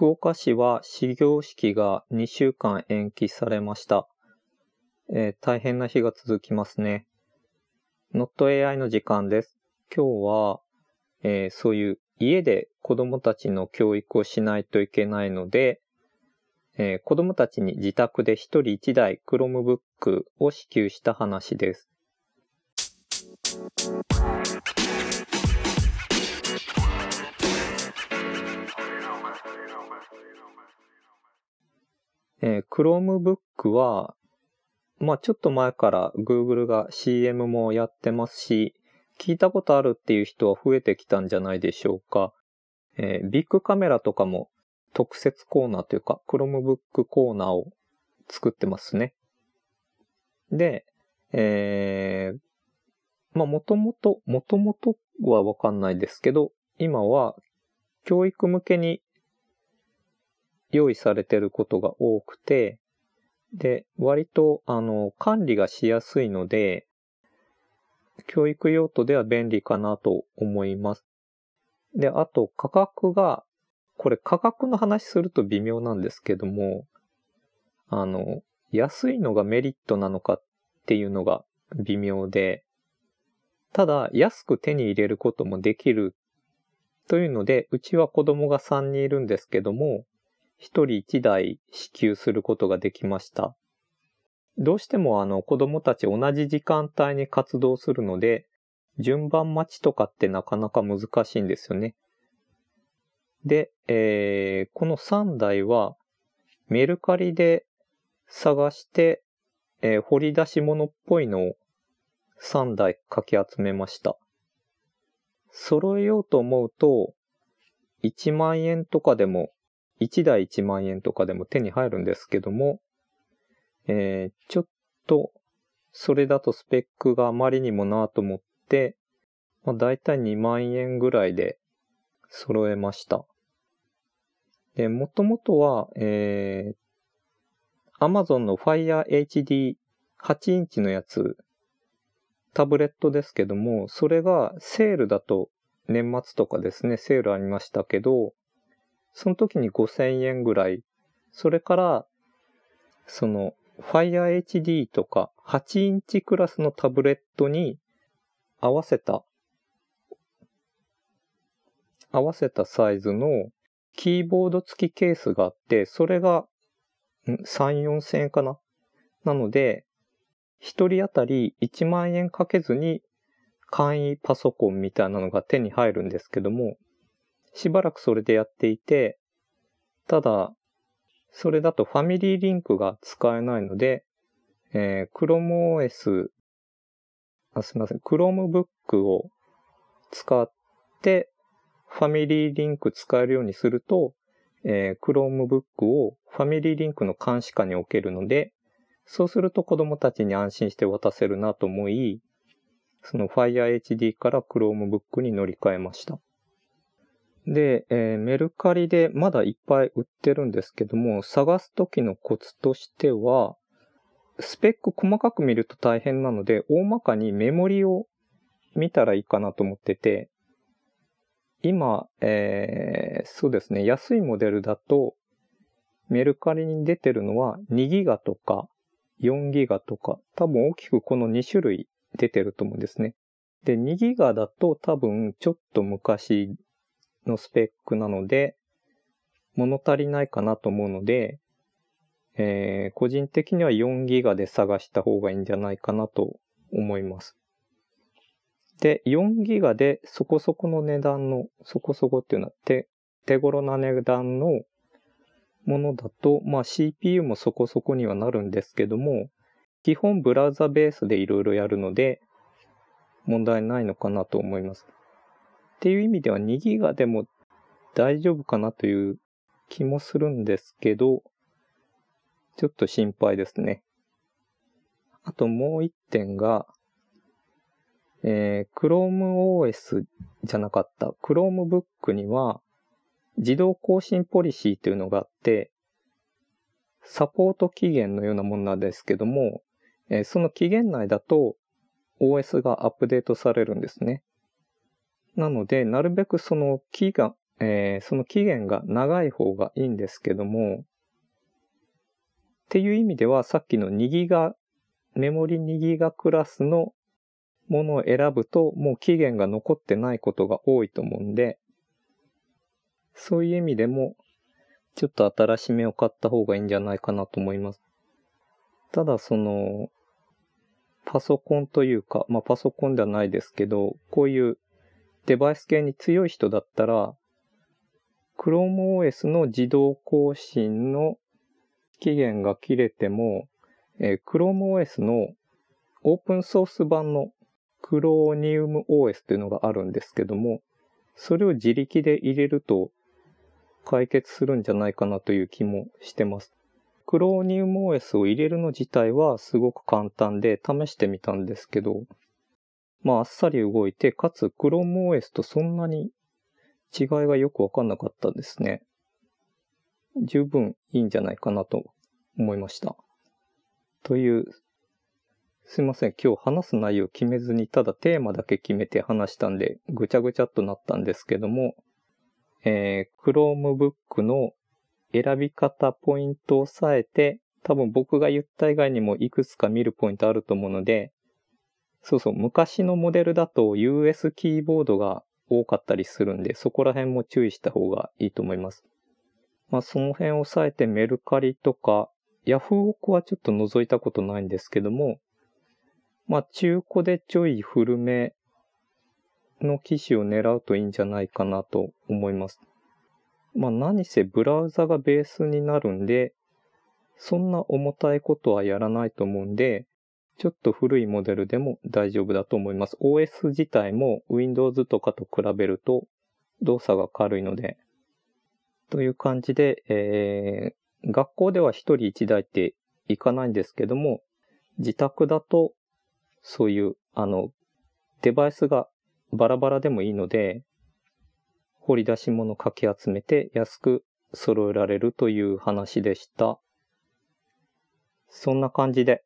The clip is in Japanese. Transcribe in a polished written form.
福岡市は始業式が2週間延期されました。大変な日が続きますね。NotAI の時間です。今日は、そういう家で子どもたちの教育をしないといけないので、子どもたちに自宅で1人1台 Chromebook を支給した話です。Chromebook は、ちょっと前から Google が CM もやってますし、聞いたことあるっていう人は増えてきたんじゃないでしょうか。ビッグカメラとかも特設コーナーというか Chromebook コーナーを作ってますね。で、もともとはわかんないですけど、今は教育向けに用意されてることが多くて、で、割と、管理がしやすいので、教育用途では便利かなと思います。で、あと価格が、これ価格の話すると微妙なんですけども、安いのがメリットなのかっていうのが微妙で、ただ安く手に入れることもできるというので、うちは子供が3人いるんですけども、一人一台支給することができました。どうしても子供たち同じ時間帯に活動するので、順番待ちとかってなかなか難しいんですよね。で、この3台はメルカリで探して、掘り出し物っぽいのを3台かき集めました。揃えようと思うと、1万円とかでも1台1万円とかでも手に入るんですけども、ちょっとそれだとスペックがあまりにもなぁと思って、だいたい2万円ぐらいで揃えました。で、もともとは、Amazon の Fire HD 8インチのやつ、タブレットですけども、それがセールだと年末とかですね、セールありましたけど、その時に5000円ぐらい。それから、Fire HD とか8インチクラスのタブレットに合わせたサイズのキーボード付きケースがあって、それが3、4000円かな。なので、1人当たり1万円かけずに簡易パソコンみたいなのが手に入るんですけども、しばらくそれでやっていて、ただ、それだとファミリーリンクが使えないので、Chrome OS、すみません、Chromebook を使って、ファミリーリンク使えるようにすると、Chromebook をファミリーリンクの監視下に置けるので、そうすると子供たちに安心して渡せるなと思い、その Fire HD から Chromebook に乗り換えました。で、メルカリでまだいっぱい売ってるんですけども、探すときのコツとしては、スペック細かく見ると大変なので、大まかにメモリを見たらいいかなと思ってて、今、そうですね、安いモデルだと、メルカリに出てるのは2ギガとか4ギガとか、多分大きくこの2種類出てると思うんですね。で、2ギガだと多分ちょっと昔、のスペックなので物足りないかなと思うので、個人的には4ギガで探した方がいいんじゃないかなと思います。で、4ギガでそこそこの値段の、そこそこっていうのは手頃な値段のものだと、CPU もそこそこにはなるんですけども、基本ブラウザベースでいろいろやるので問題ないのかなと思います。っていう意味では2ギガでも大丈夫かなという気もするんですけど、ちょっと心配ですね。あともう一点が、Chrome OS じゃなかった Chromebook には自動更新ポリシーというのがあって、サポート期限のようなものなんですけども、その期限内だと OS がアップデートされるんですね。なので、なるべくそのその期限が長い方がいいんですけども、っていう意味ではさっきの2ギガ、メモリ2ギガクラスのものを選ぶともう期限が残ってないことが多いと思うんで、そういう意味でもちょっと新しめを買った方がいいんじゃないかなと思います。ただその、パソコンというか、まあパソコンではないですけど、こういうデバイス系に強い人だったら、Chrome OS の自動更新の期限が切れても、Chrome OS のオープンソース版の Chromium OS というのがあるんですけども、それを自力で入れると解決するんじゃないかなという気もしてます。Chromium OS を入れるの自体はすごく簡単で試してみたんですけど、まああっさり動いて、かつ Chrome OS とそんなに違いがよくわかんなかったですね。十分いいんじゃないかなと思いました。という、すいません。今日話す内容決めずに、ただテーマだけ決めて話したんで、ぐちゃぐちゃっとなったんですけども、Chromebook の選び方ポイントを押さえて、多分僕が言った以外にもいくつか見るポイントあると思うので、そうそう、昔のモデルだと US キーボードが多かったりするんで、そこら辺も注意した方がいいと思います。まあその辺を押さえてメルカリとか、ヤフオクはちょっと覗いたことないんですけども、まあ中古でちょい古めの機種を狙うといいんじゃないかなと思います。まあ何せブラウザがベースになるんで、そんな重たいことはやらないと思うんで、ちょっと古いモデルでも大丈夫だと思います。OS 自体も Windows とかと比べると動作が軽いので。という感じで、学校では一人一台っていかないんですけども、自宅だとそういうデバイスがバラバラでもいいので、掘り出し物をかき集めて安く揃えられるという話でした。そんな感じで